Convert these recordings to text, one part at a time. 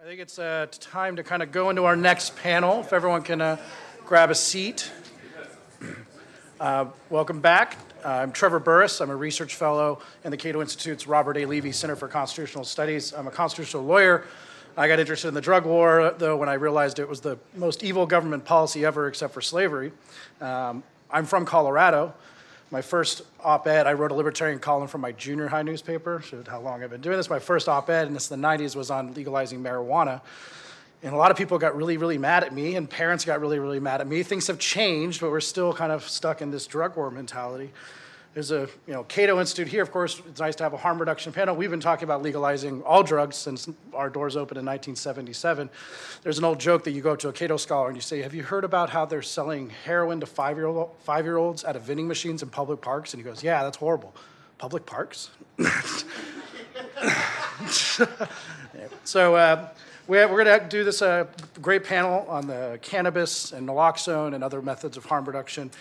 I think it's time to kind of go into our next panel. If everyone can grab a seat. Welcome back. I'm Trevor Burris. I'm a research fellow in the Cato Institute's Robert A. Levy Center for Constitutional Studies. I'm a constitutional lawyer. I got interested in the drug war, though, when I realized it was the most evil government policy ever except for slavery. I'm from Colorado. My first op-ed, I wrote a libertarian column for my junior high newspaper, showed how long I've been doing this. My first op-ed, and it's the 90s, was on legalizing marijuana. And a lot of people got really, really mad at me, and parents got really, really mad at me. Things have changed, but we're still kind of stuck in this drug war mentality. There's a Cato Institute here, of course. It's nice to have a harm reduction panel. We've been talking about legalizing all drugs since our doors opened in 1977. There's an old joke that you go up to a Cato scholar and you say, have you heard about how they're selling heroin to five-year-olds out of vending machines in public parks? And he goes, yeah, that's horrible. Public parks? So we're going to do this great panel on the cannabis and naloxone and other methods of harm reduction.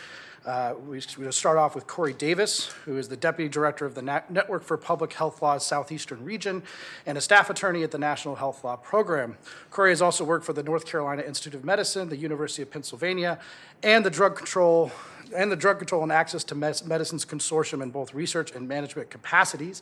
We're going to start off with Corey Davis, who is the Deputy Director of the Network for Public Health Law's Southeastern Region and a staff attorney at the National Health Law Program. Corey has also worked for the North Carolina Institute of Medicine, the University of Pennsylvania, and the Drug Control and Access to Medicines Consortium in both research and management capacities.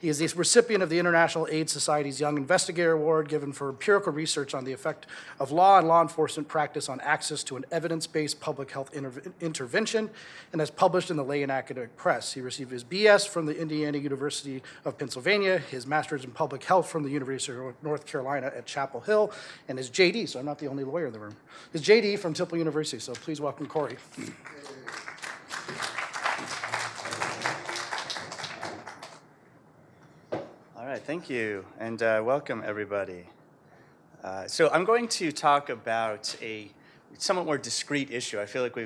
He is the recipient of the International AIDS Society's Young Investigator Award, given for empirical research on the effect of law and law enforcement practice on access to an evidence-based public health intervention, and has published in the lay and academic press. He received his BS from the Indiana University of Pennsylvania, his master's in public health from the University of North Carolina at Chapel Hill, and his JD, so I'm not the only lawyer in the room, his JD from Temple University, so please welcome Corey. All right, thank you, and welcome everybody. So I'm going to talk about a somewhat more discrete issue. I feel like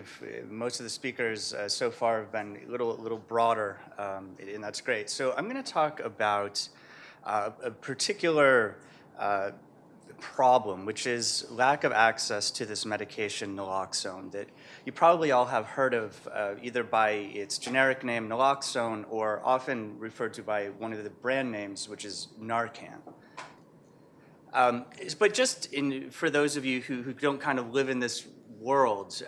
most of the speakers so far have been a little broader, and that's great. So I'm going to talk about a particular problem, which is lack of access to this medication naloxone that you probably all have heard of either by its generic name naloxone or often referred to by one of the brand names, which is Narcan. But just for those of you who don't kind of live in this world,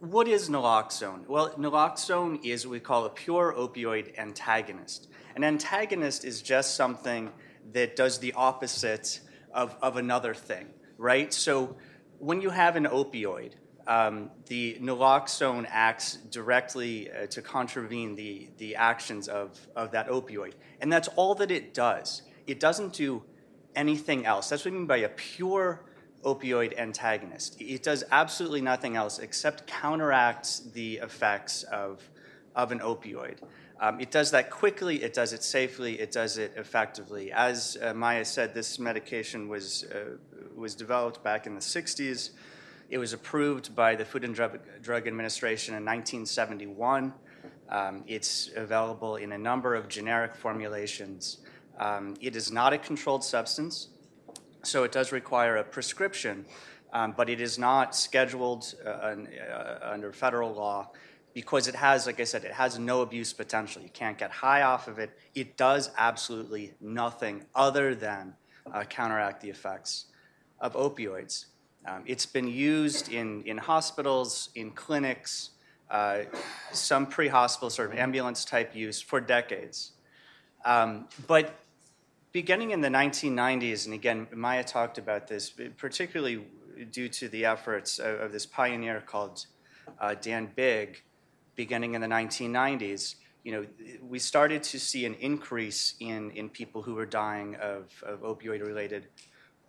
what is naloxone? Well, naloxone is what we call a pure opioid antagonist. An antagonist is just something that does the opposite of another thing, right? So when you have an opioid, the naloxone acts directly to contravene the actions of that opioid. And that's all that it does. It doesn't do anything else. That's what we mean by a pure opioid antagonist. It does absolutely nothing else except counteract the effects of an opioid. It does that quickly, it does it safely, it does it effectively. As Maya said, this medication was developed back in the 60s. It was approved by the Food and Drug Administration in 1971. It's available in a number of generic formulations. It is not a controlled substance, so it does require a prescription, but it is not scheduled under federal law, because it has, like I said, it has no abuse potential. You can't get high off of it. It does absolutely nothing other than counteract the effects of opioids. It's been used in hospitals, in clinics, some pre-hospital sort of ambulance-type use for decades. But beginning in the 1990s, and again, Maya talked about this, particularly due to the efforts of this pioneer called Dan Bigg, beginning in the 1990s, we started to see an increase in people who were dying of opioid-related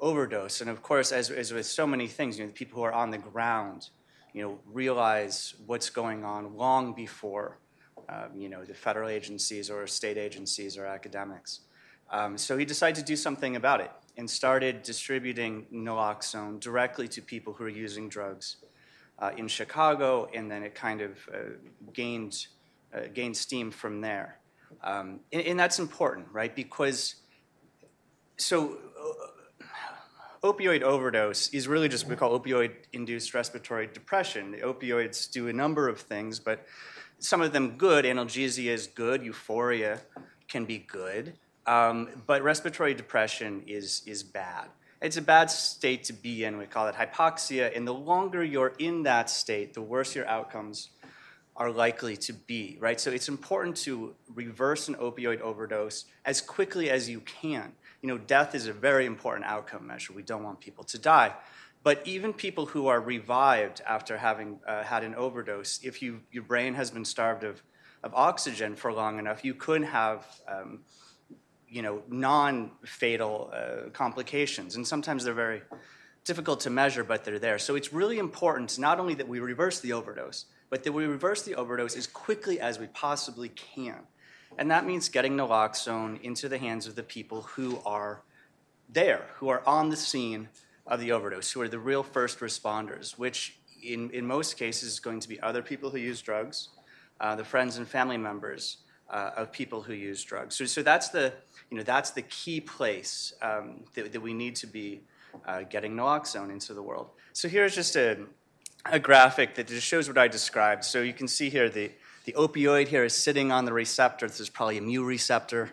overdose. And of course, as with so many things, the people who are on the ground, realize what's going on long before, the federal agencies or state agencies or academics. So he decided to do something about it and started distributing naloxone directly to people who are using drugs in Chicago, and then it kind of gained steam from there. And that's important, right? Because, opioid overdose is really just what we call opioid-induced respiratory depression. The opioids do a number of things, but some of them good. Analgesia is good. Euphoria can be good. But respiratory depression is bad. It's a bad state to be in. We call it hypoxia. And the longer you're in that state, the worse your outcomes are likely to be, right? So it's important to reverse an opioid overdose as quickly as you can. You know, death is a very important outcome measure. We don't want people to die. But even people who are revived after having had an overdose, if your brain has been starved of oxygen for long enough, you could have non-fatal complications. And sometimes they're very difficult to measure, but they're there. So it's really important not only that we reverse the overdose, but that we reverse the overdose as quickly as we possibly can. And that means getting naloxone into the hands of the people who are there, who are on the scene of the overdose, who are the real first responders, which in most cases is going to be other people who use drugs, the friends and family members of people who use drugs. So that's the, that's the key place that we need to be getting naloxone into the world. So here's just a graphic that just shows what I described. So you can see here the opioid here is sitting on the receptor. This is probably a mu receptor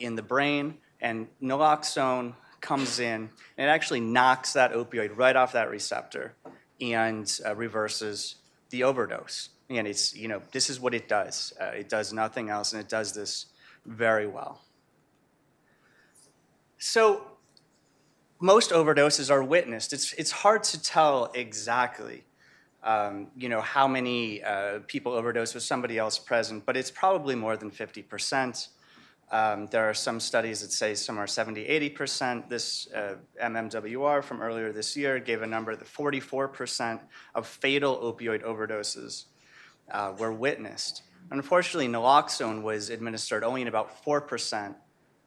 in the brain. And naloxone comes in and it actually knocks that opioid right off that receptor and reverses the overdose. And it's, this is what it does. It does nothing else, and it does this very well. So most overdoses are witnessed. It's hard to tell exactly, how many people overdose with somebody else present, but it's probably more than 50%. There are some studies that say some are 70, 80%. This MMWR from earlier this year gave a number that 44% of fatal opioid overdoses were witnessed. Unfortunately, naloxone was administered only in about 4%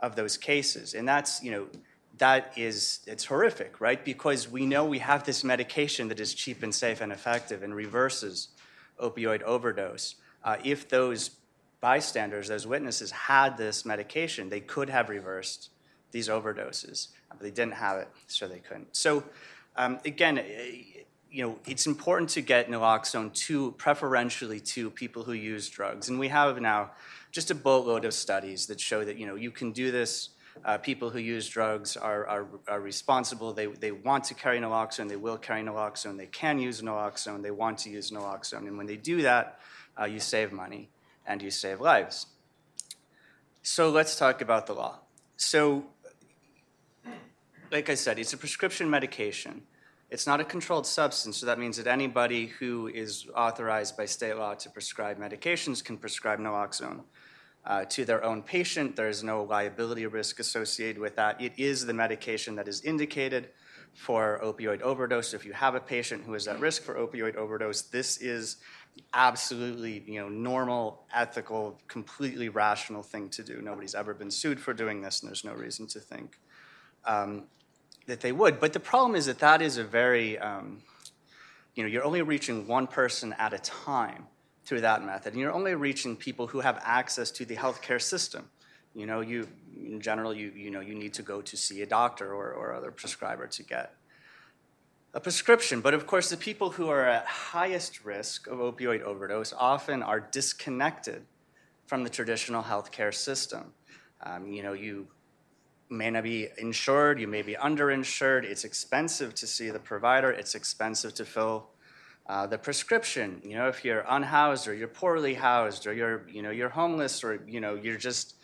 of those cases, and that's, it's horrific, right? Because we know we have this medication that is cheap and safe and effective and reverses opioid overdose. If those bystanders, those witnesses, had this medication, they could have reversed these overdoses, but they didn't have it, so they couldn't. So, again, it's important to get naloxone preferentially to people who use drugs. And we have now just a boatload of studies that show that, you can do this. People who use drugs are responsible. They want to carry naloxone. They will carry naloxone. They can use naloxone. They want to use naloxone. And when they do that, you save money and you save lives. So let's talk about the law. So, like I said, it's a prescription medication. It's not a controlled substance, so that means that anybody who is authorized by state law to prescribe medications can prescribe naloxone to their own patient. There is no liability risk associated with that. It is the medication that is indicated for opioid overdose. If you have a patient who is at risk for opioid overdose, this is absolutely, normal, ethical, completely rational thing to do. Nobody's ever been sued for doing this, and there's no reason to think that they would. But the problem is that is a very, you're only reaching one person at a time through that method. And you're only reaching people who have access to the healthcare system. In general, you need to go to see a doctor or other prescriber to get a prescription. But of course, the people who are at highest risk of opioid overdose often are disconnected from the traditional healthcare system. You may not be insured, you may be underinsured. It's expensive to see the provider. It's expensive to fill the prescription. If you're unhoused or you're poorly housed or you're homeless or you're just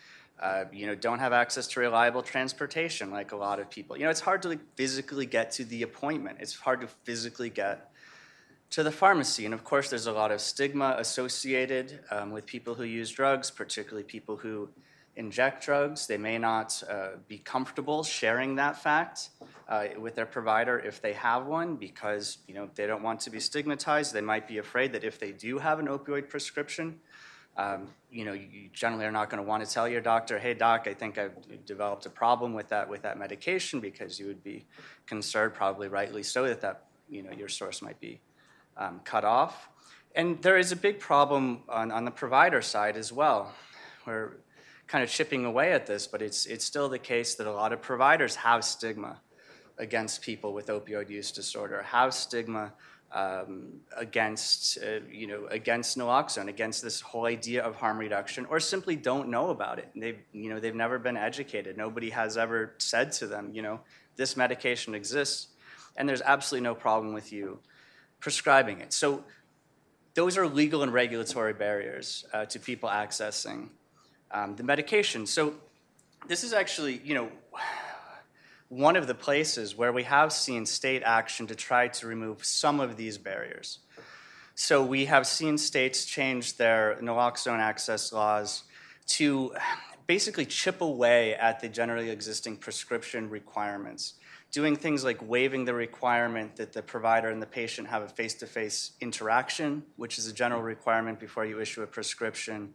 don't have access to reliable transportation like a lot of people. It's hard to physically get to the appointment. It's hard to physically get to the pharmacy. And of course, there's a lot of stigma associated with people who use drugs, particularly people who inject drugs. They may not be comfortable sharing that fact with their provider if they have one because they don't want to be stigmatized. They might be afraid that if they do have an opioid prescription, you generally are not going to want to tell your doctor, hey, doc, I think I've developed a problem with that medication, because you would be concerned, probably rightly so, that your source might be cut off. And there is a big problem on the provider side as well, where kind of chipping away at this, but it's still the case that a lot of providers have stigma against people with opioid use disorder, have stigma against, against naloxone, against this whole idea of harm reduction, or simply don't know about it. They've never been educated. Nobody has ever said to them, this medication exists, and there's absolutely no problem with you prescribing it. So those are legal and regulatory barriers to people accessing the medication. So this is actually, one of the places where we have seen state action to try to remove some of these barriers. So we have seen states change their naloxone access laws to basically chip away at the generally existing prescription requirements, doing things like waiving the requirement that the provider and the patient have a face-to-face interaction, which is a general requirement before you issue a prescription.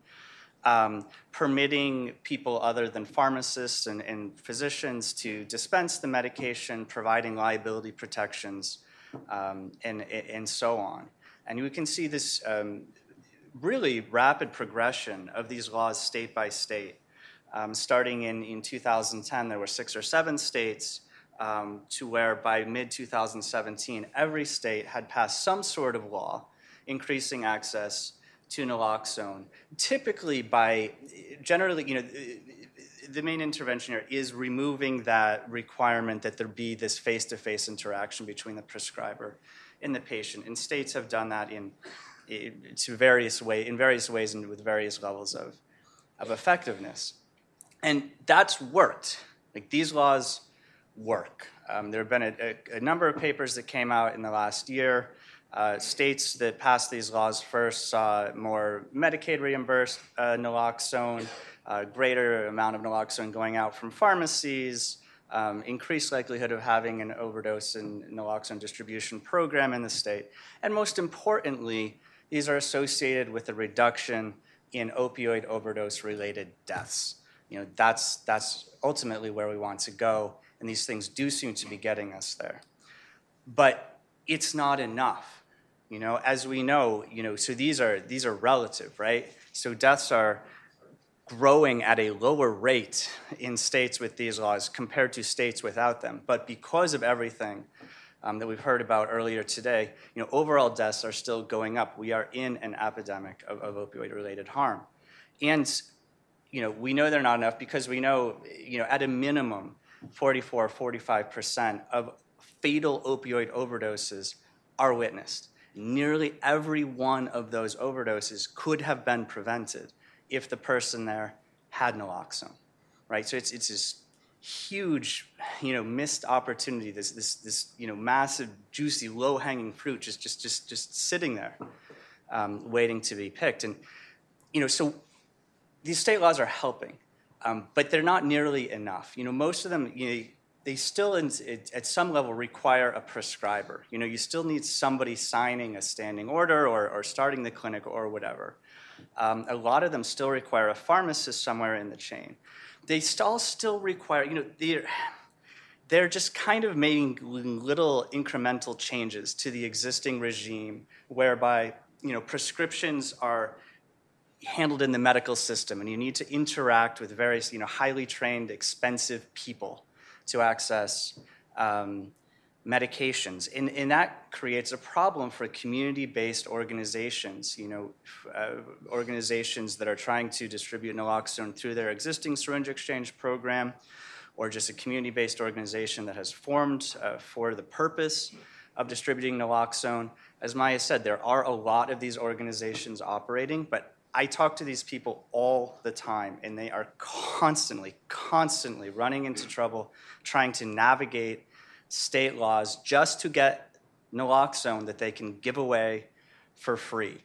Permitting people other than pharmacists and physicians to dispense the medication, providing liability protections, and so on. And we can see this really rapid progression of these laws state by state. Starting in 2010, there were 6 or 7 states, to where by mid-2017, every state had passed some sort of law increasing access to naloxone, typically by generally, the main intervention here is removing that requirement that there be this face-to-face interaction between the prescriber and the patient. And states have done that in various ways and with various levels of effectiveness. And that's worked. Like, these laws work. There have been a number of papers that came out in the last year. States that passed these laws first saw more Medicaid-reimbursed naloxone, greater amount of naloxone going out from pharmacies, increased likelihood of having an overdose and naloxone distribution program in the state. And most importantly, these are associated with a reduction in opioid overdose-related deaths. That's ultimately where we want to go, and these things do seem to be getting us there. But it's not enough, as we know, so these are relative, right? So deaths are growing at a lower rate in states with these laws compared to states without them. But because of everything that we've heard about earlier today, overall deaths are still going up. We are in an epidemic of opioid-related harm. And, we know they're not enough because we know, at a minimum, 44, 45% of fatal opioid overdoses are witnessed. Nearly every one of those overdoses could have been prevented if the person there had naloxone, right? So it's this huge, missed opportunity. This massive, juicy, low-hanging fruit just sitting there, waiting to be picked. And so these state laws are helping, but they're not nearly enough. Most of them, they still, at some level, require a prescriber. You still need somebody signing a standing order or starting the clinic or whatever. A lot of them still require a pharmacist somewhere in the chain. They still require, they're just kind of making little incremental changes to the existing regime whereby, prescriptions are handled in the medical system, and you need to interact with various, highly trained, expensive people to access medications. And that creates a problem for community-based organizations, organizations that are trying to distribute naloxone through their existing syringe exchange program, or just a community-based organization that has formed for the purpose of distributing naloxone. As Maya said, there are a lot of these organizations operating, but I talk to these people all the time, and they are constantly running into trouble trying to navigate state laws just to get naloxone that they can give away for free.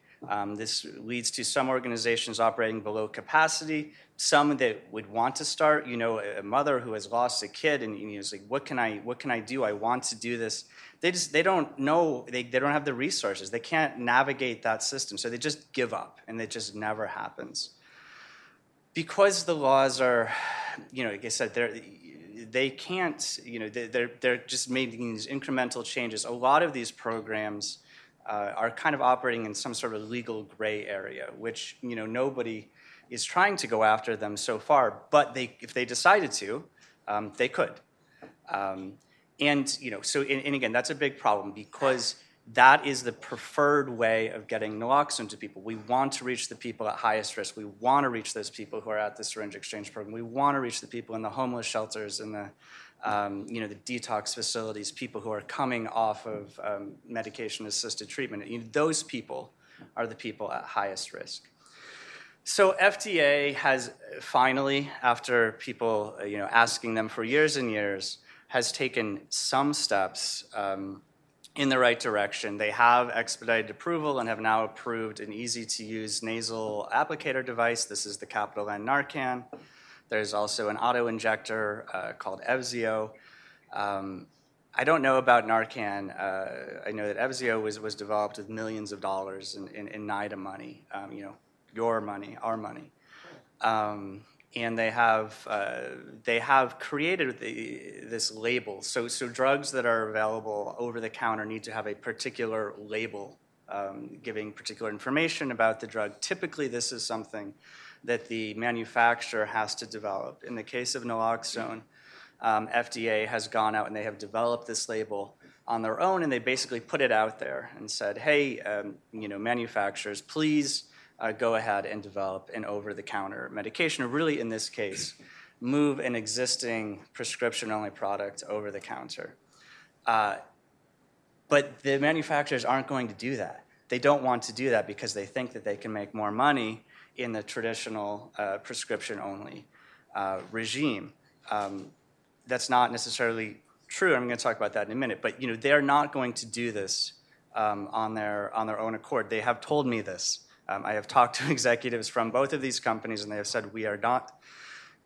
This leads to some organizations operating below capacity, some that would want to start, a mother who has lost a kid and is like, what can I do? I want to do this. They don't know, they don't have the resources. They can't navigate that system. So they just give up, and it just never happens. Because the laws are, like I said, they can't, they're just making these incremental changes. A lot of these programs are kind of operating in some sort of legal gray area, which nobody is trying to go after them so far. But if they decided to, they could. And again, that's a big problem because that is the preferred way of getting naloxone to people. We want to reach the people at highest risk. We want to reach those people who are at the syringe exchange program. We want to reach the people in the homeless shelters, in the the detox facilities, people who are coming off of medication-assisted treatment. Those people are the people at highest risk. So FDA has finally, after people asking them for years and years, has taken some steps in the right direction. They have expedited approval and have now approved an easy-to-use nasal applicator device. This is the capital N Narcan. There's also an auto-injector called Evzio. I don't know about Narcan. I know that Evzio was developed with millions of dollars in NIDA money, your money, our money. And they have created this label. So drugs that are available over the counter need to have a particular label, giving particular information about the drug. Typically, this is something that the manufacturer has to develop. In the case of naloxone, FDA has gone out and they have developed this label on their own, and they basically put it out there and said, hey, manufacturers, please go ahead and develop an over-the-counter medication, or really in this case, move an existing prescription-only product over-the-counter. But the manufacturers aren't going to do that. They don't want to do that because they think that they can make more money in the traditional prescription-only regime. That's not necessarily true. I'm going to talk about that in a minute. But they're not going to do this on their own accord. They have told me this. I have talked to executives from both of these companies, and they have said, we are not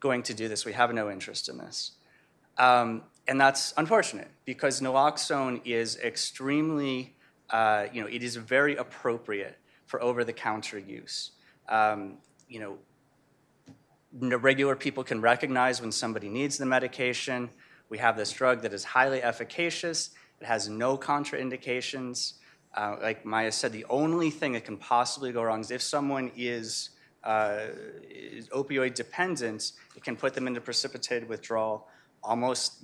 going to do this. We have no interest in this. And that's unfortunate, because naloxone is extremely, it is very appropriate for over-the-counter use. Regular people can recognize when somebody needs the medication. We have this drug that is highly efficacious. It has no contraindications. Like Maya said, the only thing that can possibly go wrong is if someone is opioid dependent, it can put them into precipitated withdrawal. It's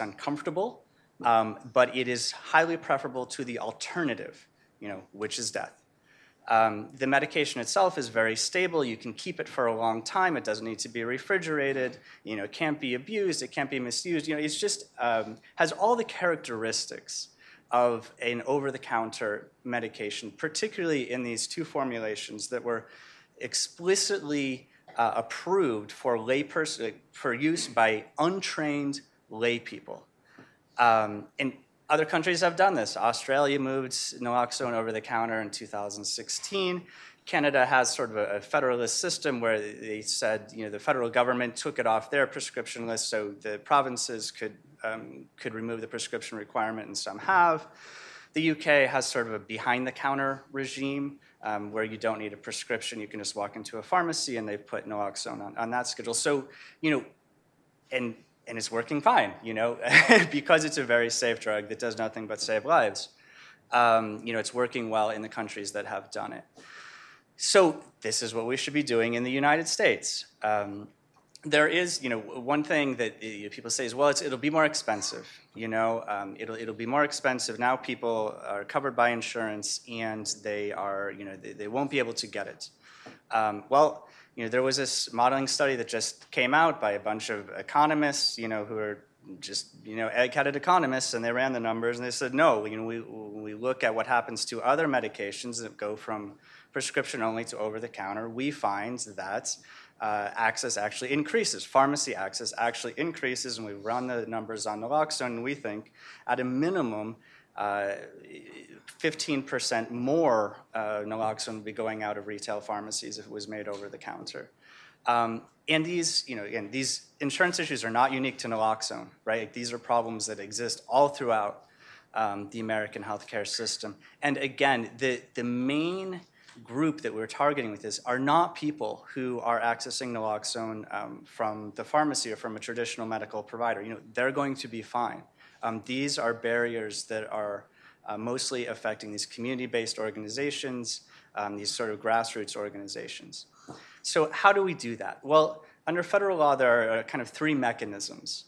uncomfortable, but it is highly preferable to the alternative, which is death. The medication itself is very stable. You can keep it for a long time. It doesn't need to be refrigerated. It can't be abused. It can't be misused. It's just has all the characteristics of an over-the-counter medication, particularly in these two formulations that were explicitly approved for for use by untrained lay people. And other countries have done this. Australia moved naloxone over the counter in 2016. Canada has sort of a federalist system where they said, the federal government took it off their prescription list so the provinces could remove the prescription requirement, and some have. The UK has sort of a behind-the-counter regime where you don't need a prescription. You can just walk into a pharmacy, and they put naloxone on that schedule. So, and it's working fine, because it's a very safe drug that does nothing but save lives. It's working well in the countries that have done it. So this is what we should be doing in the United States. There is, one thing that people say is, well, it'll be more expensive. It'll be more expensive. Now people are covered by insurance, and they are, they won't be able to get it. There was this modeling study that just came out by a bunch of economists, who are just, egg-headed economists, and they ran the numbers, and they said, no, we look at what happens to other medications that go from prescription only to over-the-counter. We find that access actually increases. Pharmacy access actually increases, and we run the numbers on naloxone, and we think at a minimum 15% more naloxone would be going out of retail pharmacies if it was made over-the-counter. And these, these insurance issues are not unique to naloxone, right? These are problems that exist all throughout the American healthcare system. And again, the main group that we're targeting with this are not people who are accessing naloxone from the pharmacy or from a traditional medical provider. They're going to be fine. These are barriers that are mostly affecting these community-based organizations, these sort of grassroots organizations. So how do we do that? Well, under federal law, there are kind of three mechanisms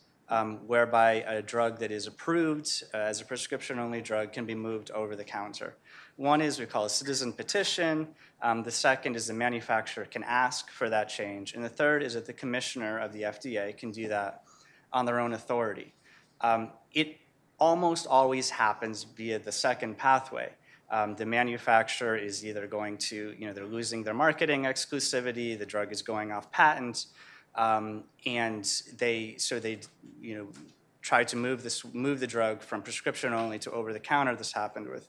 whereby a drug that is approved as a prescription-only drug can be moved over the counter. One is we call a citizen petition. The second is the manufacturer can ask for that change. And the third is that the commissioner of the FDA can do that on their own authority. It almost always happens via the second pathway. The manufacturer is either going to, they're losing their marketing exclusivity, the drug is going off patent, and they try to move the drug from prescription only to over the counter. This happened with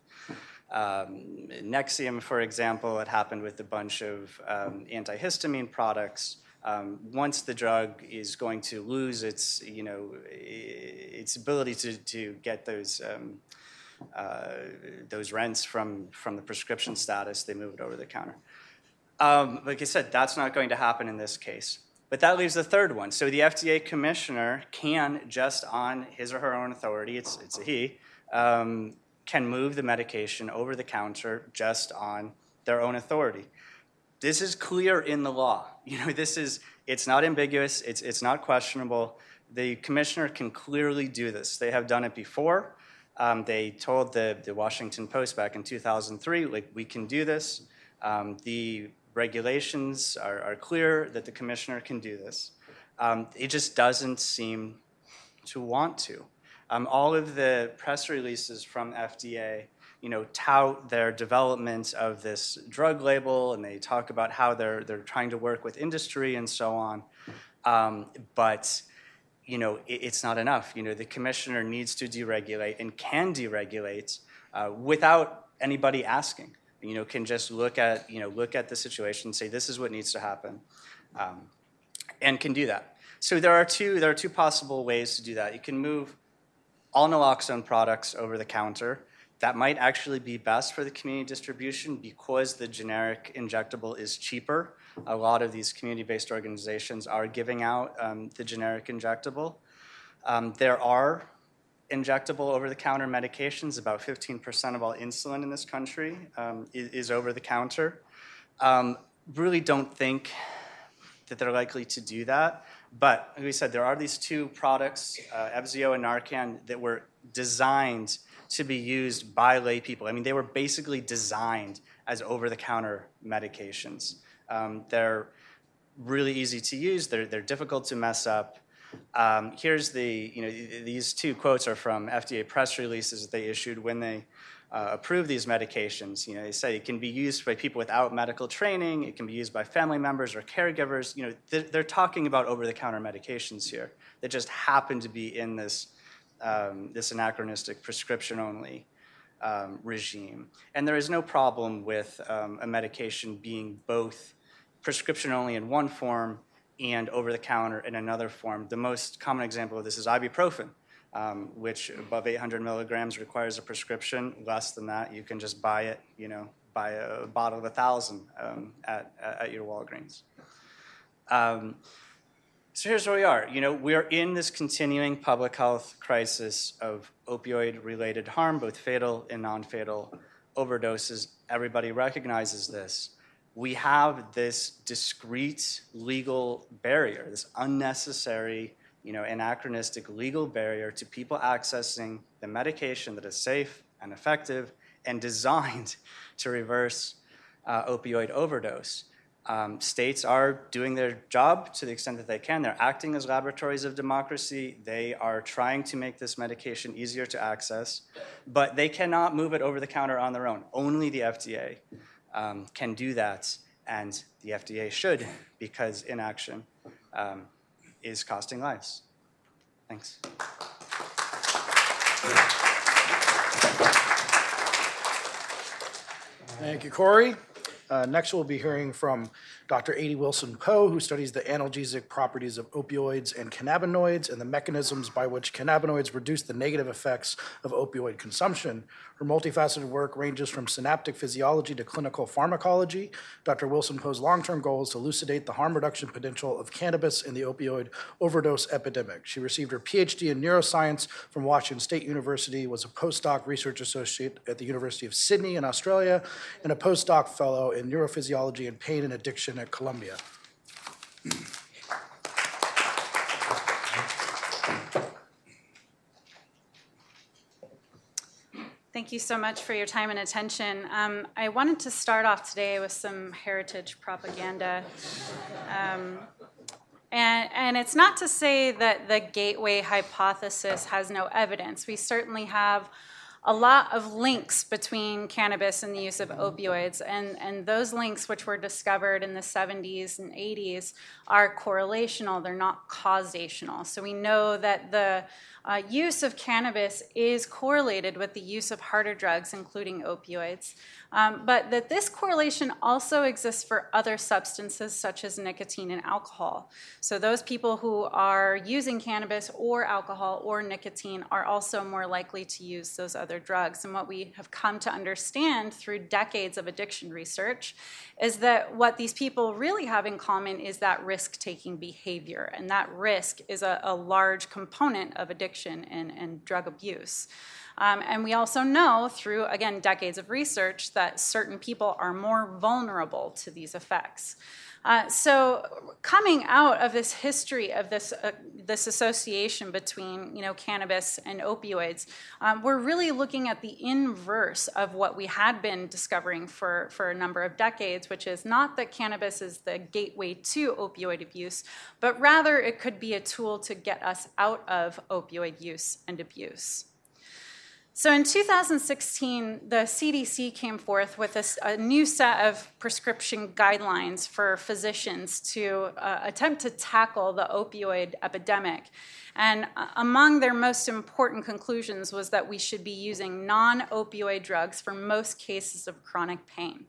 Nexium, for example. It happened with a bunch of antihistamine products. Once the drug is going to lose its ability to get those rents from the prescription status, they move it over the counter. Like I said, that's not going to happen in this case. But that leaves the third one. So the FDA commissioner can, just on his or her own authority, it's a he, can move the medication over the counter just on their own authority. This is clear in the law. It's not ambiguous, it's not questionable. The commissioner can clearly do this. They have done it before. They told the Washington Post back in 2003, we can do this. The regulations are clear that the commissioner can do this. It just doesn't seem to want to. All of the press releases from FDA, tout their development of this drug label, and they talk about how they're trying to work with industry and so on. But it's not enough. The commissioner needs to deregulate and can deregulate without anybody asking. Can just look at the situation and say this is what needs to happen, and can do that. So there are two possible ways to do that. You can move all naloxone products over the counter. That might actually be best for the community distribution because the generic injectable is cheaper. A lot of these community-based organizations are giving out the generic injectable. There are injectable over-the-counter medications. About 15% of all insulin in this country is over-the-counter. Really don't think that they're likely to do that. But like we said, there are these two products, Evzio and Narcan, that were designed to be used by lay people. They were basically designed as over-the-counter medications. They're really easy to use. They're difficult to mess up. Here's these two quotes are from FDA press releases that they issued when they approved these medications. They say it can be used by people without medical training. It can be used by family members or caregivers. They're talking about over-the-counter medications here that just happen to be in this this anachronistic prescription-only regime. And there is no problem with a medication being both prescription-only in one form and over-the-counter in another form. The most common example of this is ibuprofen, which above 800 milligrams requires a prescription. Less than that, you can just buy it, buy a bottle of 1,000 at your Walgreens. So here's where we are. We are in this continuing public health crisis of opioid-related harm, both fatal and non-fatal overdoses. Everybody recognizes this. We have this discrete legal barrier, this unnecessary, anachronistic legal barrier to people accessing the medication that is safe and effective and designed to reverse opioid overdose. States are doing their job to the extent that they can. They're acting as laboratories of democracy. They are trying to make this medication easier to access, but they cannot move it over the counter on their own. Only the FDA can do that, and the FDA should, because inaction is costing lives. Thanks. Thank you, Corey. Next, we'll be hearing from Dr. Ady Wilson-Poe, who studies the analgesic properties of opioids and cannabinoids and the mechanisms by which cannabinoids reduce the negative effects of opioid consumption. Her multifaceted work ranges from synaptic physiology to clinical pharmacology. Dr. Wilson-Poe's long-term goal is to elucidate the harm reduction potential of cannabis in the opioid overdose epidemic. She received her PhD in neuroscience from Washington State University, was a postdoc research associate at the University of Sydney in Australia, and a postdoc fellow in neurophysiology and pain and addiction at Columbia. Thank you so much for your time and attention. I wanted to start off today with some heritage propaganda. And it's not to say that the gateway hypothesis has no evidence. We certainly have a lot of links between cannabis and the use of opioids, and those links, which were discovered in the 70s and 80s, are correlational. They're not causational. So we know that the use of cannabis is correlated with the use of harder drugs, including opioids, but that this correlation also exists for other substances such as nicotine and alcohol. So those people who are using cannabis or alcohol or nicotine are also more likely to use those other drugs. And what we have come to understand through decades of addiction research is that what these people really have in common is that risk-taking behavior, and that risk is a large component of addiction and drug abuse. And we also know through, again, decades of research that certain people are more vulnerable to these effects. So coming out of this history of this association between cannabis and opioids, we're really looking at the inverse of what we had been discovering for a number of decades, which is not that cannabis is the gateway to opioid abuse, but rather it could be a tool to get us out of opioid use and abuse. So in 2016, the CDC came forth with a new set of prescription guidelines for physicians to attempt to tackle the opioid epidemic. And among their most important conclusions was that we should be using non-opioid drugs for most cases of chronic pain.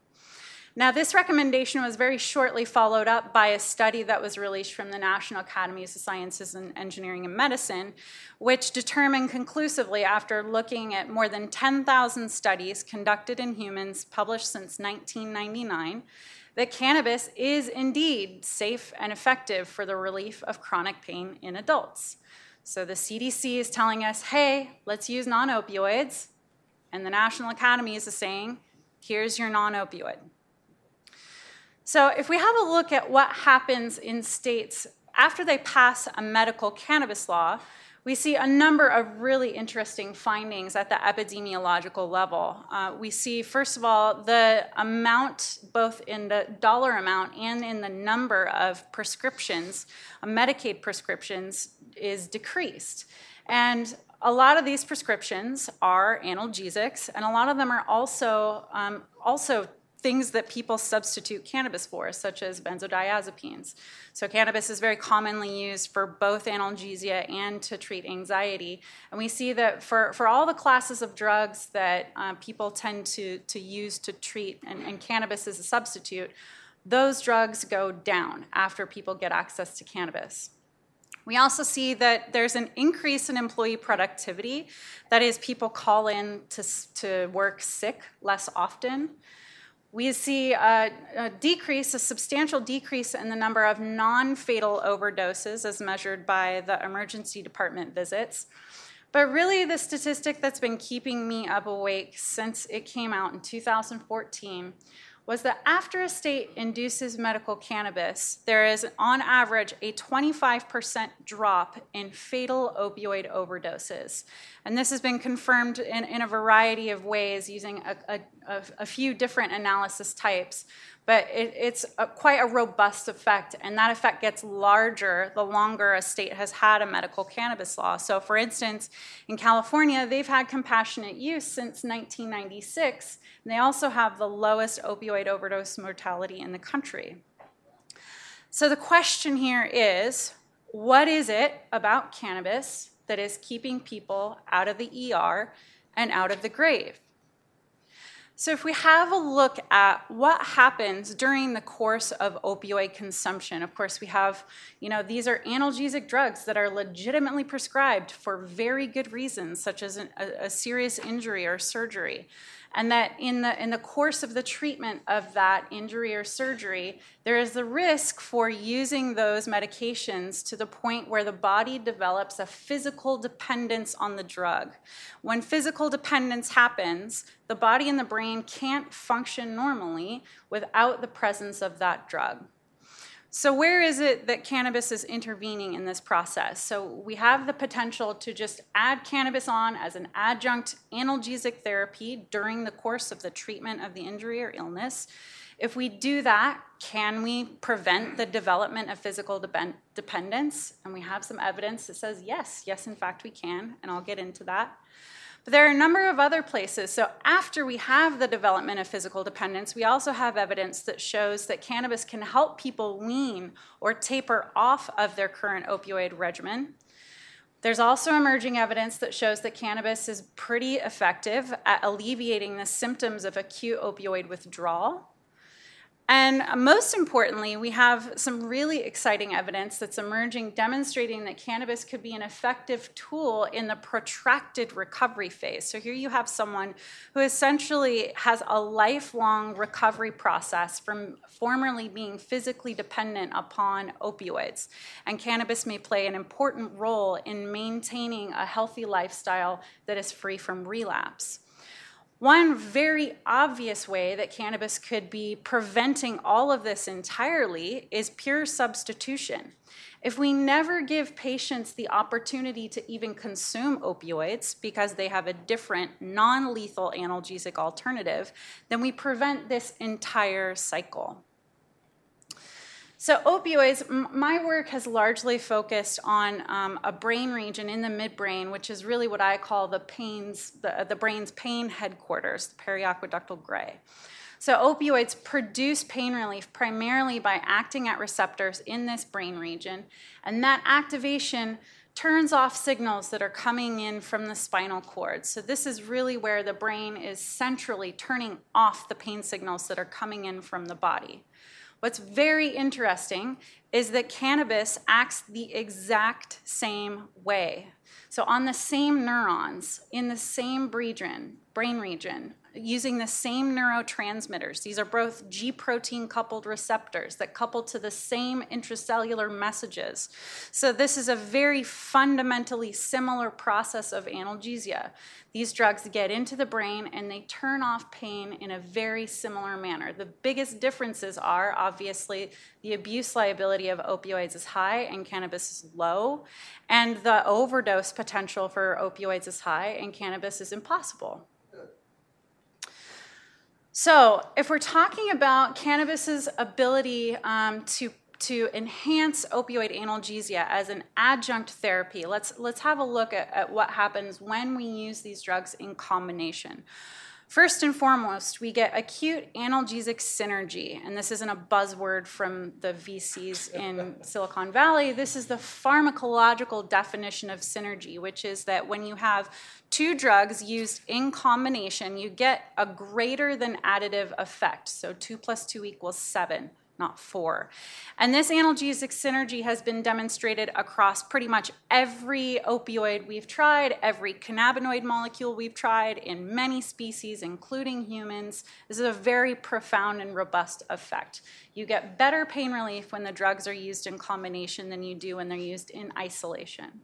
Now, this recommendation was very shortly followed up by a study that was released from the National Academies of Sciences and Engineering and Medicine, which determined conclusively, after looking at more than 10,000 studies conducted in humans published since 1999, that cannabis is indeed safe and effective for the relief of chronic pain in adults. So the CDC is telling us, hey, let's use non-opioids, and the National Academies is saying, here's your non-opioid. So if we have a look at what happens in states after they pass a medical cannabis law, we see a number of really interesting findings at the epidemiological level. We see, first of all, the amount, both in the dollar amount and in the number of prescriptions, Medicaid prescriptions, is decreased. And a lot of these prescriptions are analgesics, and a lot of them are also things that people substitute cannabis for, such as benzodiazepines. So cannabis is very commonly used for both analgesia and to treat anxiety. And we see that for all the classes of drugs that people tend to use to treat, and cannabis is a substitute, those drugs go down after people get access to cannabis. We also see that there's an increase in employee productivity. That is, people call in to work sick less often. We see a substantial decrease in the number of non-fatal overdoses as measured by the emergency department visits. But really, the statistic that's been keeping me up awake since it came out in 2014 was that after a state induces medical cannabis, there is, on average, a 25% drop in fatal opioid overdoses. And this has been confirmed in a variety of ways using a few different analysis types. But it's quite a robust effect, and that effect gets larger the longer a state has had a medical cannabis law. So for instance, in California, they've had compassionate use since 1996, and they also have the lowest opioid overdose mortality in the country. So the question here is, what is it about cannabis that is keeping people out of the ER and out of the grave? So if we have a look at what happens during the course of opioid consumption, of course we have, these are analgesic drugs that are legitimately prescribed for very good reasons, such as a serious injury or surgery. And that in the course of the treatment of that injury or surgery, there is the risk for using those medications to the point where the body develops a physical dependence on the drug. When physical dependence happens, the body and the brain can't function normally without the presence of that drug. So where is it that cannabis is intervening in this process? So we have the potential to just add cannabis on as an adjunct analgesic therapy during the course of the treatment of the injury or illness. If we do that, can we prevent the development of physical dependence? And we have some evidence that says yes, in fact we can, and I'll get into that. But there are a number of other places. So after we have the development of physical dependence, we also have evidence that shows that cannabis can help people wean or taper off of their current opioid regimen. There's also emerging evidence that shows that cannabis is pretty effective at alleviating the symptoms of acute opioid withdrawal. And most importantly, we have some really exciting evidence that's emerging demonstrating that cannabis could be an effective tool in the protracted recovery phase. So here you have someone who essentially has a lifelong recovery process from formerly being physically dependent upon opioids. And cannabis may play an important role in maintaining a healthy lifestyle that is free from relapse. One very obvious way that cannabis could be preventing all of this entirely is pure substitution. If we never give patients the opportunity to even consume opioids because they have a different non-lethal analgesic alternative, then we prevent this entire cycle. So opioids, my work has largely focused on a brain region in the midbrain, which is really what I call the brain's pain headquarters, the periaqueductal gray. So opioids produce pain relief primarily by acting at receptors in this brain region, and that activation turns off signals that are coming in from the spinal cord. So this is really where the brain is centrally turning off the pain signals that are coming in from the body. What's very interesting is that cannabis acts the exact same way. So on the same neurons, in the same brain region, using the same neurotransmitters, these are both G-protein coupled receptors that couple to the same intracellular messages. So this is a very fundamentally similar process of analgesia. These drugs get into the brain and they turn off pain in a very similar manner. The biggest differences are, obviously, the abuse liability of opioids is high and cannabis is low, and the overdose potential for opioids is high and cannabis is impossible. So if we're talking about cannabis's ability to enhance opioid analgesia as an adjunct therapy, let's have a look at what happens when we use these drugs in combination. First and foremost, we get acute analgesic synergy, and this isn't a buzzword from the VCs in Silicon Valley. This is the pharmacological definition of synergy, which is that when you have two drugs used in combination, you get a greater than additive effect, so 2 + 2 = 7. Not 4. And this analgesic synergy has been demonstrated across pretty much every opioid we've tried, every cannabinoid molecule we've tried in many species, including humans. This is a very profound and robust effect. You get better pain relief when the drugs are used in combination than you do when they're used in isolation.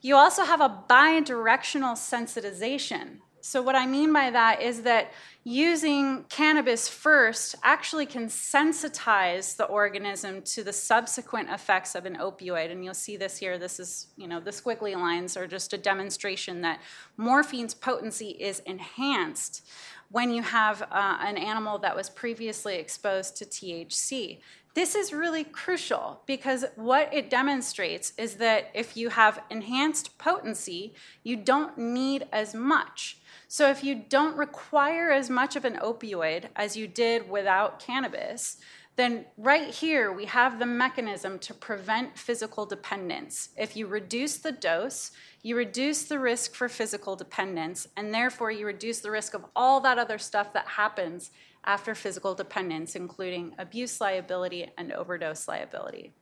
You also have a bidirectional sensitization. So what I mean by that is that using cannabis first actually can sensitize the organism to the subsequent effects of an opioid. And you'll see this here. This is, you know, the squiggly lines are just a demonstration that morphine's potency is enhanced when you have an animal that was previously exposed to THC. This is really crucial because what it demonstrates is that if you have enhanced potency, you don't need as much. So if you don't require as much of an opioid as you did without cannabis, then right here we have the mechanism to prevent physical dependence. If you reduce the dose, you reduce the risk for physical dependence, and therefore you reduce the risk of all that other stuff that happens after physical dependence, including abuse liability and overdose liability.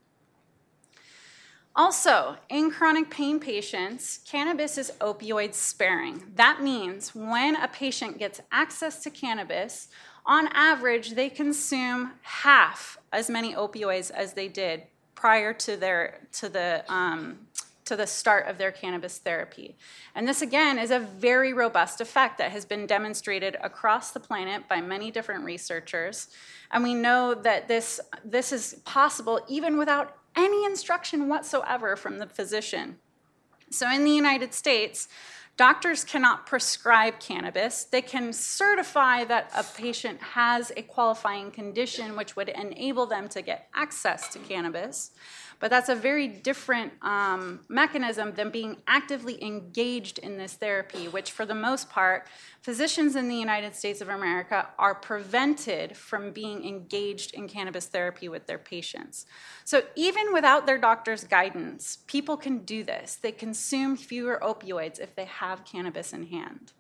Also, in chronic pain patients, cannabis is opioid sparing. That means when a patient gets access to cannabis, on average, they consume half as many opioids as they did prior to the to the start of their cannabis therapy. And this, again, is a very robust effect that has been demonstrated across the planet by many different researchers. And we know that this is possible even without any instruction whatsoever from the physician. So in the United States, doctors cannot prescribe cannabis. They can certify that a patient has a qualifying condition which would enable them to get access to cannabis. But that's a very different mechanism than being actively engaged in this therapy, which for the most part, physicians in the United States of America are prevented from being engaged in cannabis therapy with their patients. So even without their doctor's guidance, people can do this. They consume fewer opioids if they have cannabis in hand.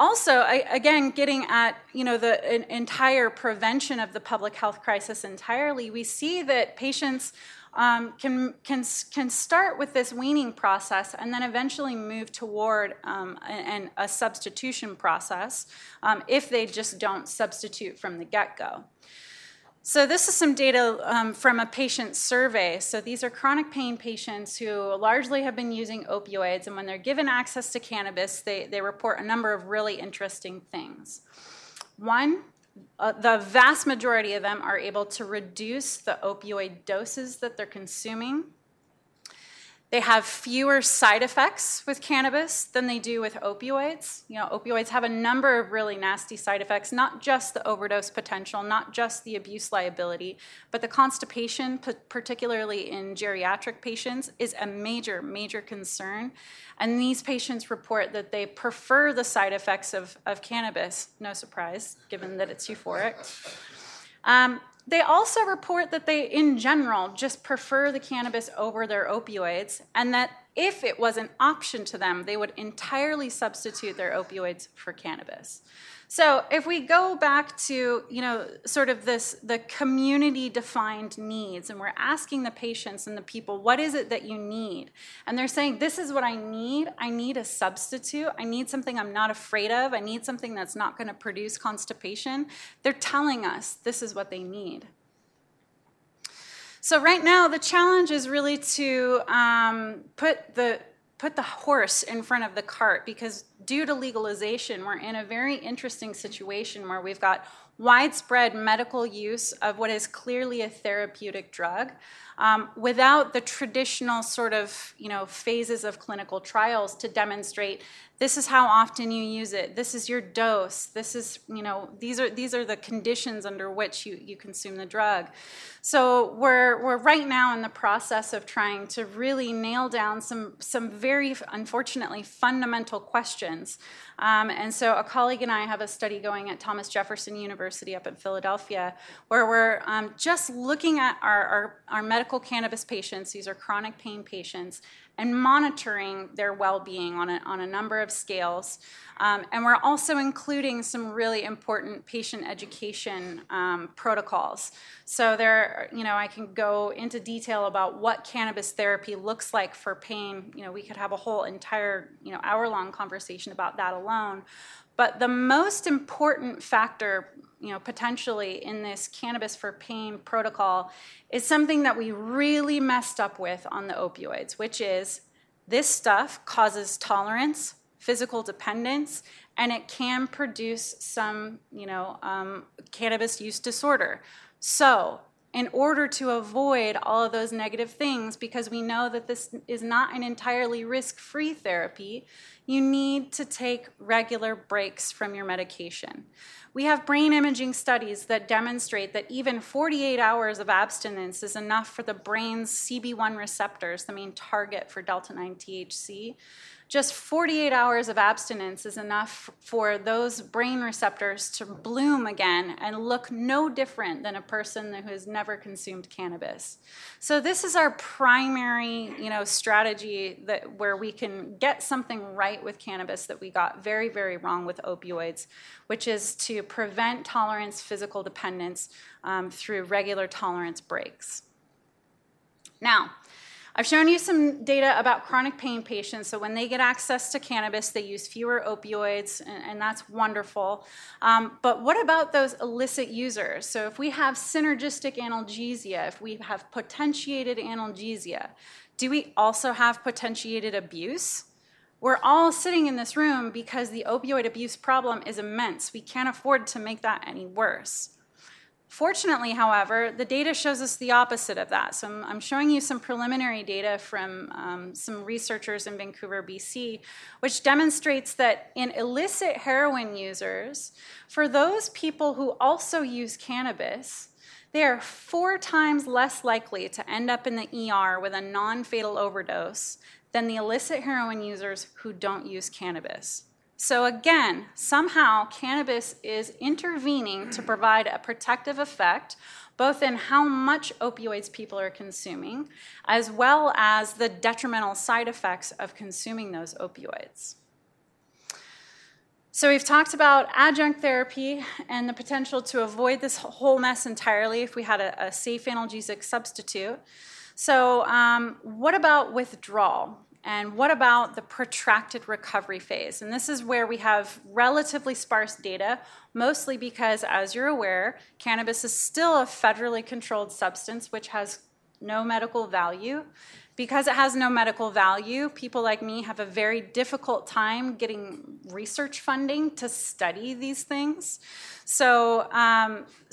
Also, again, getting at the entire prevention of the public health crisis entirely, we see that patients can start with this weaning process and then eventually move toward a substitution process if they just don't substitute from the get-go. So this is some data from a patient survey. So these are chronic pain patients who largely have been using opioids, and when they're given access to cannabis, they report a number of really interesting things. One, the vast majority of them are able to reduce the opioid doses that they're consuming. They have fewer side effects with cannabis than they do with opioids. Opioids have a number of really nasty side effects, not just the overdose potential, not just the abuse liability, but the constipation, particularly in geriatric patients, is a major, major concern. And these patients report that they prefer the side effects of cannabis, no surprise, given that it's euphoric. They also report that they, in general, just prefer the cannabis over their opioids, and that if it was an option to them, they would entirely substitute their opioids for cannabis. So if we go back to, sort of the community-defined needs, and we're asking the patients and the people, what is it that you need? And they're saying, this is what I need. I need a substitute. I need something I'm not afraid of. I need something that's not going to produce constipation. They're telling us this is what they need. So right now, the challenge is really to put the horse in front of the cart, because due to legalization, we're in a very interesting situation where we've got widespread medical use of what is clearly a therapeutic drug without the traditional sort of phases of clinical trials to demonstrate this is how often you use it, this is your dose, this is these are the conditions under which you consume the drug. So we're right now in the process of trying to really nail down some very, unfortunately, fundamental questions. And so a colleague and I have a study going at Thomas Jefferson University up in Philadelphia, where we're just looking at our medical cannabis patients. These are chronic pain patients, and monitoring their well-being on a number of scales. And we're also including some really important patient education protocols. So there, I can go into detail about what cannabis therapy looks like for pain. We could have a whole entire, hour-long conversation about that alone. But the most important factor, potentially in this cannabis for pain protocol is something that we really messed up with on the opioids, which is this stuff causes tolerance, physical dependence, and it can produce some, cannabis use disorder. So in order to avoid all of those negative things, because we know that this is not an entirely risk-free therapy, you need to take regular breaks from your medication. We have brain imaging studies that demonstrate that even 48 hours of abstinence is enough for the brain's CB1 receptors, the main target for delta-9-THC. Just 48 hours of abstinence is enough for those brain receptors to bloom again and look no different than a person who has never consumed cannabis. So this is our primary, strategy that where we can get something right with cannabis that we got very, very wrong with opioids, which is to prevent tolerance, physical dependence through regular tolerance breaks. Now, I've shown you some data about chronic pain patients. So when they get access to cannabis, they use fewer opioids, and that's wonderful. But what about those illicit users? So if we have synergistic analgesia, if we have potentiated analgesia, Do we also have potentiated abuse? We're all sitting in this room because the opioid abuse problem is immense. We can't afford to make that any worse. Fortunately, however, the data shows us the opposite of that. So I'm showing you some preliminary data from some researchers in Vancouver, BC, which demonstrates that in illicit heroin users, for those people who also use cannabis, they are 4 times less likely to end up in the ER with a non-fatal overdose than the illicit heroin users who don't use cannabis. So again, somehow cannabis is intervening to provide a protective effect, both in how much opioids people are consuming, as well as the detrimental side effects of consuming those opioids. So we've talked about adjunct therapy and the potential to avoid this whole mess entirely if we had a safe analgesic substitute. So what about withdrawal? And what about the protracted recovery phase? And this is where we have relatively sparse data, mostly because, as you're aware, cannabis is still a federally controlled substance which has no medical value. Because it has no medical value, people like me have a very difficult time getting research funding to study these things. So,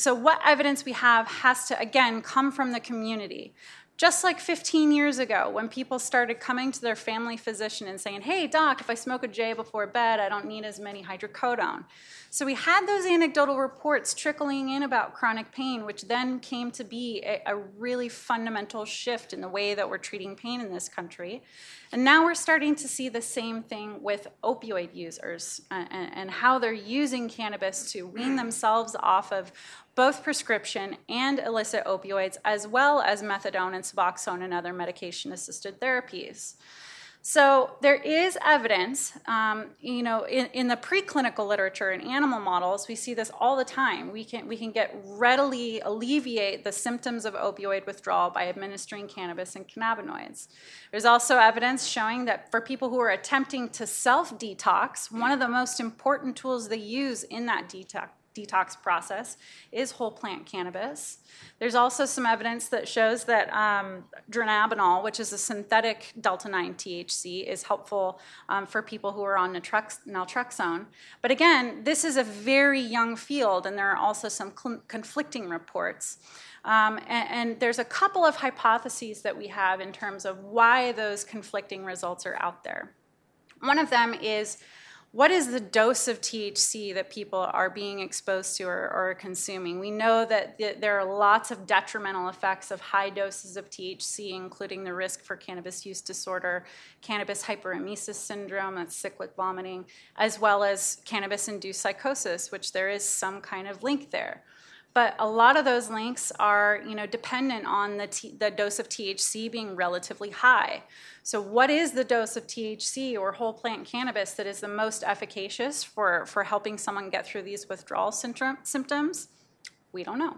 what evidence we have has to, again, come from the community. Just like 15 years ago, when people started coming to their family physician and saying, hey, doc, if I smoke a J before bed, I don't need as many hydrocodone. So we had those anecdotal reports trickling in about chronic pain, which then came to be a really fundamental shift in the way that we're treating pain in this country. And now we're starting to see the same thing with opioid users and how they're using cannabis to wean themselves off of both prescription and illicit opioids, as well as methadone and Suboxone and other medication-assisted therapies. So there is evidence, in the preclinical literature in animal models, we see this all the time. We can readily alleviate the symptoms of opioid withdrawal by administering cannabis and cannabinoids. There's also evidence showing that for people who are attempting to self-detox, one of the most important tools they use in that detox process is whole plant cannabis. There's also some evidence that shows that dronabinol, which is a synthetic delta-9-THC, is helpful for people who are on naltrexone. But again, this is a very young field, and there are also some conflicting reports. And there's a couple of hypotheses that we have in terms of why those conflicting results are out there. One of them is, what is the dose of THC that people are being exposed to or consuming? We know that there are lots of detrimental effects of high doses of THC, including the risk for cannabis use disorder, cannabis hyperemesis syndrome, that's cyclic vomiting, as well as cannabis-induced psychosis, which there is some kind of link there. But a lot of those links are, dependent on the dose of THC being relatively high. So what is the dose of THC or whole plant cannabis that is the most efficacious for helping someone get through these withdrawal symptoms? We don't know.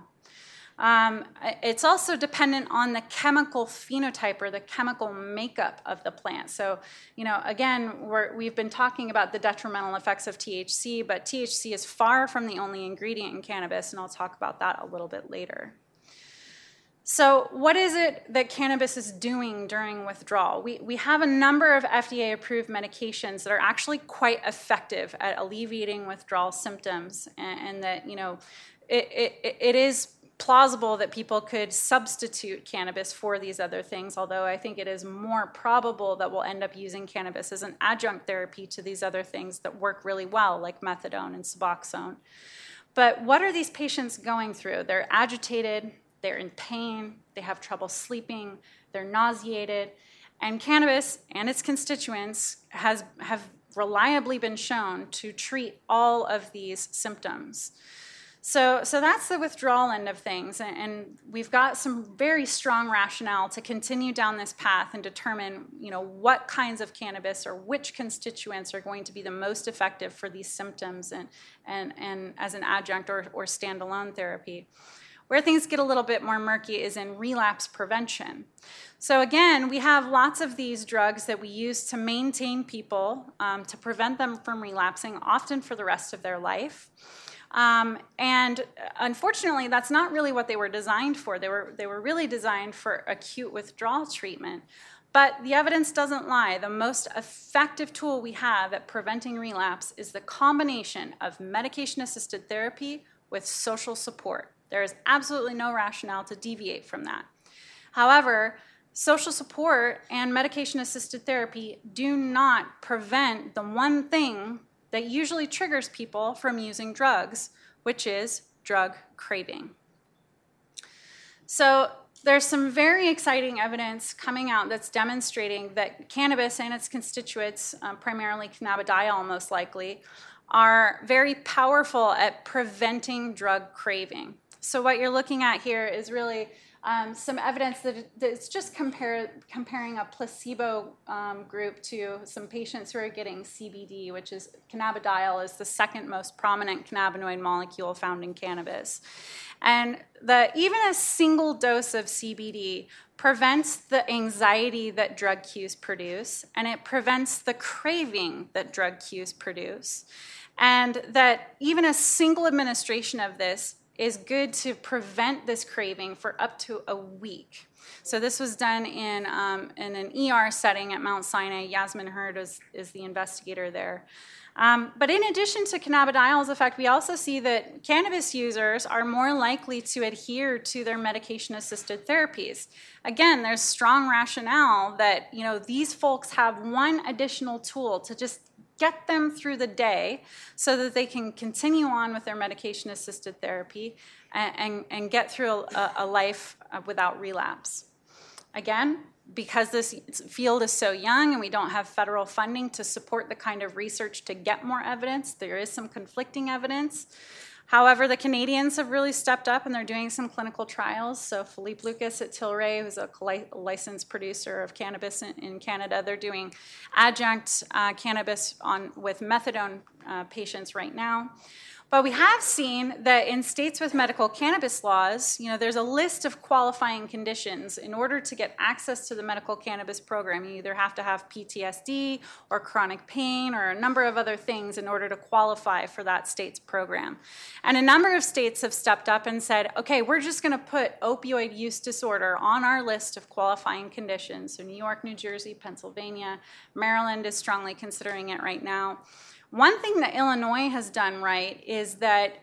It's also dependent on the chemical phenotype or the chemical makeup of the plant. So, again, we've been talking about the detrimental effects of THC, but THC is far from the only ingredient in cannabis, and I'll talk about that a little bit later. So what is it that cannabis is doing during withdrawal? We have a number of FDA-approved medications that are actually quite effective at alleviating withdrawal symptoms, and that, it is plausible that people could substitute cannabis for these other things, although I think it is more probable that we'll end up using cannabis as an adjunct therapy to these other things that work really well, like methadone and Suboxone. But what are these patients going through? They're agitated, they're in pain, they have trouble sleeping, they're nauseated, and cannabis and its constituents have reliably been shown to treat all of these symptoms. So that's the withdrawal end of things, and we've got some very strong rationale to continue down this path and determine, what kinds of cannabis or which constituents are going to be the most effective for these symptoms and as an adjunct or standalone therapy. Where things get a little bit more murky is in relapse prevention. So again, we have lots of these drugs that we use to maintain people, to prevent them from relapsing, often for the rest of their life. And unfortunately, that's not really what they were designed for. They were really designed for acute withdrawal treatment. But the evidence doesn't lie. The most effective tool we have at preventing relapse is the combination of medication-assisted therapy with social support. There is absolutely no rationale to deviate from that. However, social support and medication-assisted therapy do not prevent the one thing that usually triggers people from using drugs, which is drug craving. So there's some very exciting evidence coming out that's demonstrating that cannabis and its constituents, primarily cannabidiol most likely, are very powerful at preventing drug craving. So what you're looking at here is really some evidence that's just comparing a placebo group to some patients who are getting CBD, which is cannabidiol, is the second most prominent cannabinoid molecule found in cannabis. And even a single dose of CBD prevents the anxiety that drug cues produce, and it prevents the craving that drug cues produce. And that even a single administration of this is good to prevent this craving for up to a week. So this was done in an ER setting at Mount Sinai. Yasmin Hurd is the investigator there. But in addition to cannabidiol's effect, we also see that cannabis users are more likely to adhere to their medication-assisted therapies. Again, there's strong rationale that these folks have one additional tool to just get them through the day so that they can continue on with their medication-assisted therapy and get through a life without relapse. Again, because this field is so young and we don't have federal funding to support the kind of research to get more evidence, there is some conflicting evidence. However, the Canadians have really stepped up and they're doing some clinical trials. So Philippe Lucas at Tilray, who's a licensed producer of cannabis in Canada, they're doing adjunct cannabis with methadone patients right now. But we have seen that in states with medical cannabis laws, there's a list of qualifying conditions. In order to get access to the medical cannabis program, you either have to have PTSD or chronic pain or a number of other things in order to qualify for that state's program. And a number of states have stepped up and said, okay, we're just going to put opioid use disorder on our list of qualifying conditions. So New York, New Jersey, Pennsylvania, Maryland is strongly considering it right now. One thing that Illinois has done right is that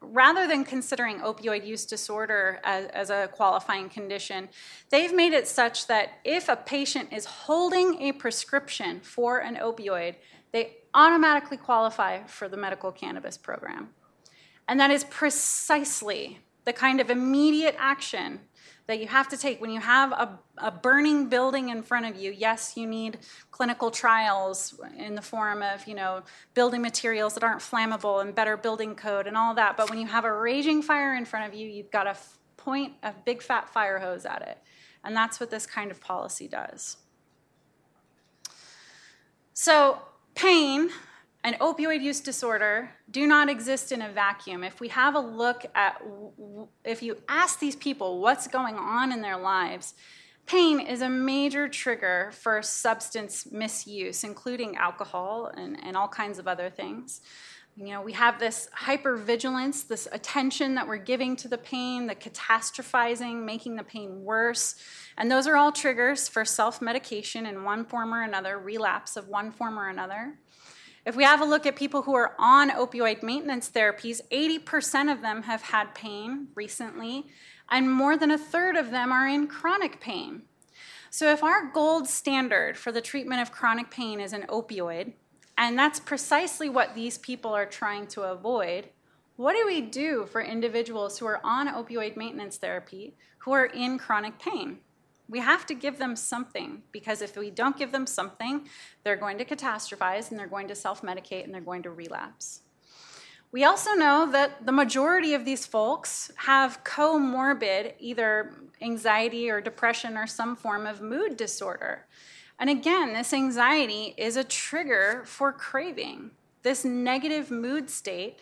rather than considering opioid use disorder as a qualifying condition, they've made it such that if a patient is holding a prescription for an opioid, they automatically qualify for the medical cannabis program. And that is precisely the kind of immediate action that you have to take when you have a burning building in front of you. Yes, you need clinical trials in the form of building materials that aren't flammable and better building code and all that. But when you have a raging fire in front of you, you've got to point a big fat fire hose at it. And that's what this kind of policy does. So pain and opioid use disorder do not exist in a vacuum. If we have a look at, if you ask these people what's going on in their lives, pain is a major trigger for substance misuse, including alcohol and all kinds of other things. We have this hypervigilance, this attention that we're giving to the pain, the catastrophizing, making the pain worse. And those are all triggers for self-medication in one form or another, relapse of one form or another. If we have a look at people who are on opioid maintenance therapies, 80% of them have had pain recently, and more than a third of them are in chronic pain. So if our gold standard for the treatment of chronic pain is an opioid, and that's precisely what these people are trying to avoid, what do we do for individuals who are on opioid maintenance therapy who are in chronic pain? We have to give them something, because if we don't give them something, they're going to catastrophize, and they're going to self-medicate, and they're going to relapse. We also know that the majority of these folks have comorbid, either anxiety or depression or some form of mood disorder. And again, this anxiety is a trigger for craving. This negative mood state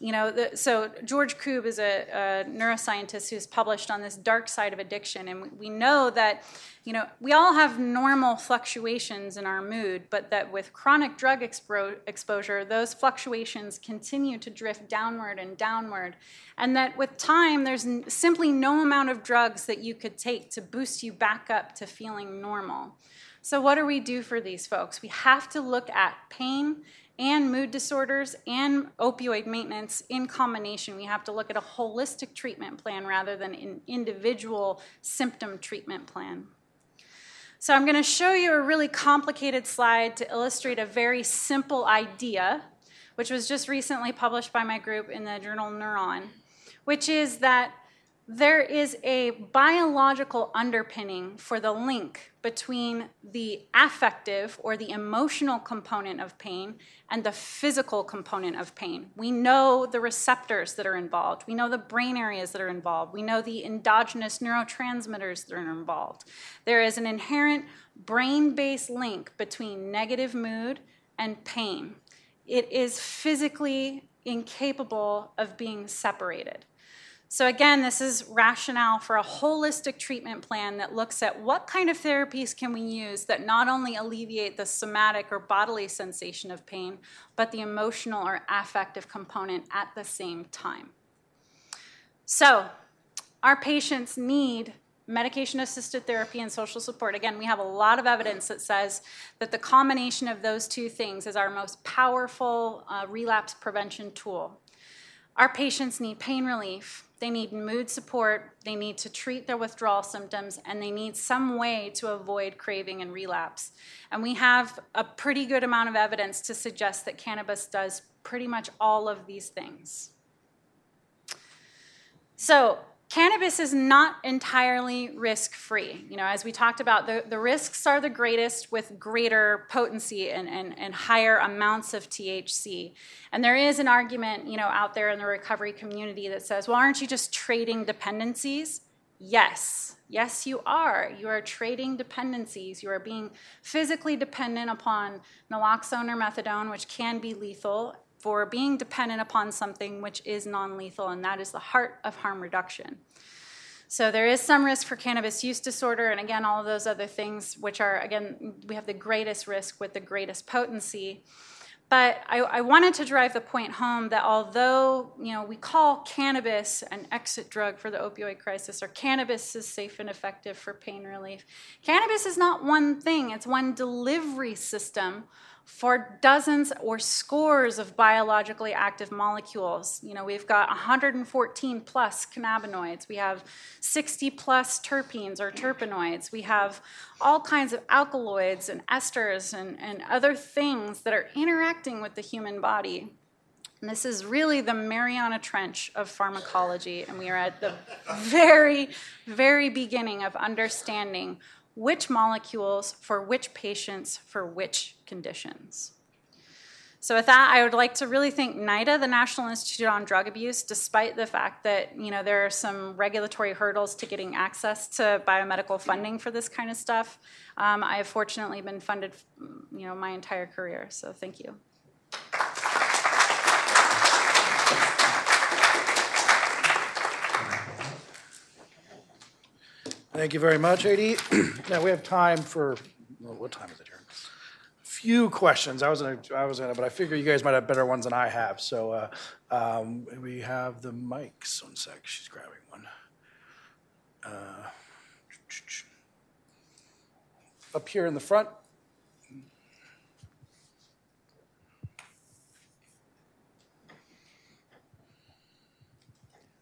You know, so George Koob is a neuroscientist who's published on this dark side of addiction, and we know that, you know, we all have normal fluctuations in our mood, but that with chronic drug exposure, those fluctuations continue to drift downward and downward, and that with time, there's simply no amount of drugs that you could take to boost you back up to feeling normal. So what do we do for these folks? We have to look at pain and mood disorders and opioid maintenance in combination. We have to look at a holistic treatment plan rather than an individual symptom treatment plan. So I'm going to show you a really complicated slide to illustrate a very simple idea, which was just recently published by my group in the journal Neuron, which is that there is a biological underpinning for the link between the affective or the emotional component of pain and the physical component of pain. We know the receptors that are involved. We know the brain areas that are involved. We know the endogenous neurotransmitters that are involved. There is an inherent brain-based link between negative mood and pain. It is physically incapable of being separated. So again, this is rationale for a holistic treatment plan that looks at what kind of therapies can we use that not only alleviate the somatic or bodily sensation of pain, but the emotional or affective component at the same time. So our patients need medication-assisted therapy and social support. Again, we have a lot of evidence that says that the combination of those two things is our most powerful relapse prevention tool. Our patients need pain relief. They need mood support, they need to treat their withdrawal symptoms, and they need some way to avoid craving and relapse. And we have a pretty good amount of evidence to suggest that cannabis does pretty much all of these things. So cannabis is not entirely risk-free. You know, as we talked about, the risks are the greatest with greater potency and higher amounts of THC. And there is an argument, you know, out there in the recovery community that says, well, aren't you just trading dependencies? Yes. Yes, you are. You are trading dependencies. You are being physically dependent upon naloxone or methadone, which can be lethal, for being dependent upon something which is non-lethal, and that is the heart of harm reduction. So there is some risk for cannabis use disorder, and again, all of those other things which are, again, we have the greatest risk with the greatest potency. But I wanted to drive the point home that although, you know, we call cannabis an exit drug for the opioid crisis, or cannabis is safe and effective for pain relief, cannabis is not one thing. It's one delivery system for dozens or scores of biologically active molecules. You know, we've got 114 plus cannabinoids. We have 60 plus terpenes or terpenoids. We have all kinds of alkaloids and esters and other things that are interacting with the human body. And this is really the Mariana Trench of pharmacology, and we are at the very, very beginning of understanding which molecules for which patients for which conditions. So with that, I would like to really thank NIDA, the National Institute on Drug Abuse, despite the fact that, you know, there are some regulatory hurdles to getting access to biomedical funding for this kind of stuff. I have fortunately been funded, you know, my entire career, so thank you. Thank you very much, Ady. Now we have time for, well, what time is it here? A few questions. I was gonna, but I figure you guys might have better ones than I have. So we have the mics. One sec, she's grabbing one. Up here in the front.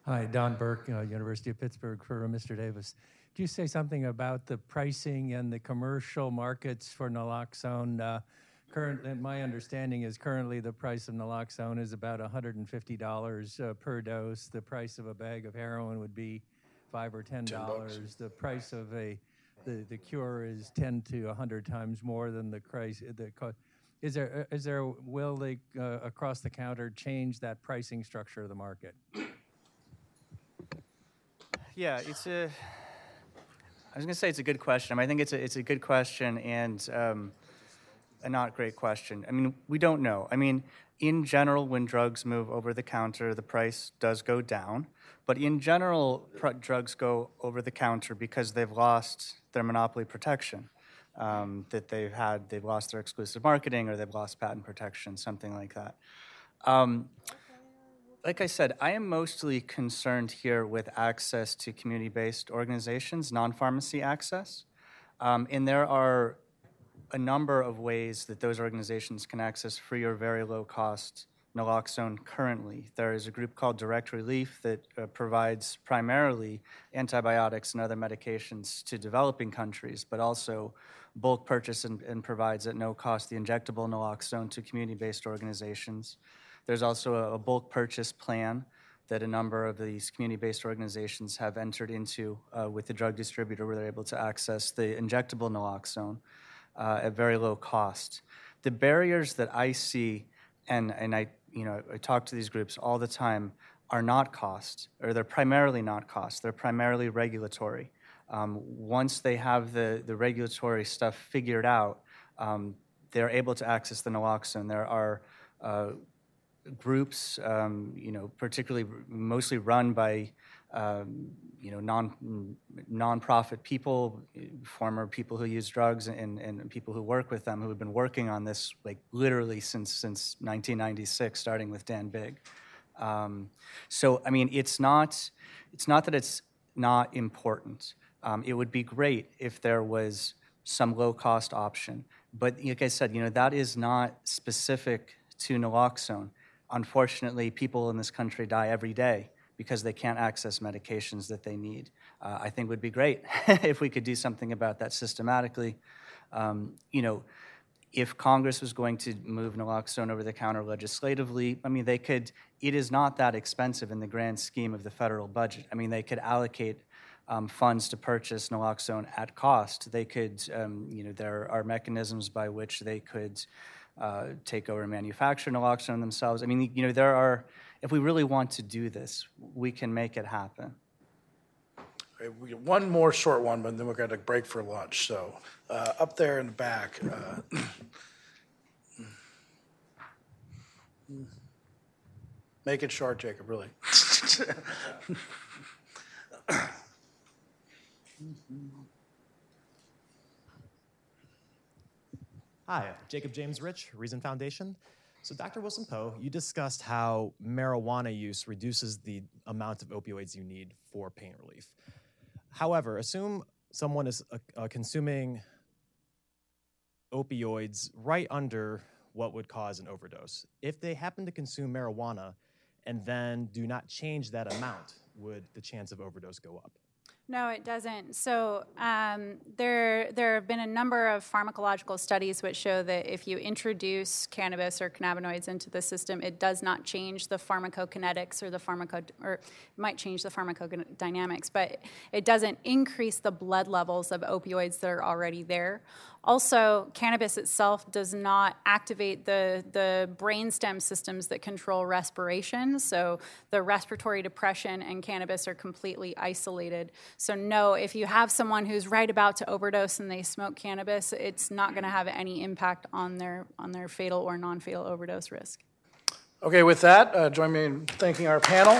Hi, Don Burke, University of Pittsburgh, for Mr. Davis. Could you say something about the pricing and the commercial markets for naloxone? Currently, my understanding is currently the price of naloxone is about $150 per dose. The price of a bag of heroin would be $5 or $10. The price of the cure is 10 to 100 times more than the price. Will they across the counter change that pricing structure of the market? Yeah, I was going to say it's a good question. I mean, I think it's a good question, and a not great question. I mean, we don't know. I mean, in general, when drugs move over the counter, the price does go down. But in general, drugs go over the counter because they've lost their monopoly protection that they've had. They've lost their exclusive marketing, or they've lost patent protection, something like that. Like I said, I am mostly concerned here with access to community-based organizations, non-pharmacy access. And there are a number of ways that those organizations can access free or very low-cost naloxone currently. There is a group called Direct Relief that provides primarily antibiotics and other medications to developing countries, but also bulk purchase and provides at no cost the injectable naloxone to community-based organizations. There's also a bulk purchase plan that a number of these community-based organizations have entered into with the drug distributor, where they're able to access the injectable naloxone at very low cost. The barriers that I see, and I talk to these groups all the time, are not cost, or they're primarily not cost. They're primarily regulatory. Once they have the regulatory stuff figured out, they're able to access the naloxone. There are groups, particularly mostly run by, non-profit people, former people who use drugs and people who work with them, who have been working on this like literally since 1996, starting with Dan Bigg. So I mean, it's not that it's not important. It would be great if there was some low-cost option, but like I said, that is not specific to naloxone. Unfortunately, people in this country die every day because they can't access medications that they need. I think it would be great if we could do something about that systematically. If Congress was going to move naloxone over the counter legislatively, I mean, they could. It is not that expensive in the grand scheme of the federal budget. I mean, they could allocate funds to purchase naloxone at cost. They could, there are mechanisms by which they could take over and manufacture naloxone themselves. I mean, there are, if we really want to do this, we can make it happen. Okay, we get one more short one, but then we're going to break for lunch. So up there in the back. Make it short, Jacob, really. Hi, Jacob James Rich, Reason Foundation. So Dr. Wilson-Poe, you discussed how marijuana use reduces the amount of opioids you need for pain relief. However, assume someone is consuming opioids right under what would cause an overdose. If they happen to consume marijuana and then do not change that amount, would the chance of overdose go up? No, it doesn't. So there have been a number of pharmacological studies which show that if you introduce cannabis or cannabinoids into the system, it does not change the pharmacokinetics or the or it might change the pharmacodynamics, but it doesn't increase the blood levels of opioids that are already there. Also, cannabis itself does not activate the brainstem systems that control respiration, so the respiratory depression and cannabis are completely isolated. So no, if you have someone who's right about to overdose and they smoke cannabis, it's not going to have any impact on their fatal or non-fatal overdose risk. Okay, with that, join me in thanking our panel.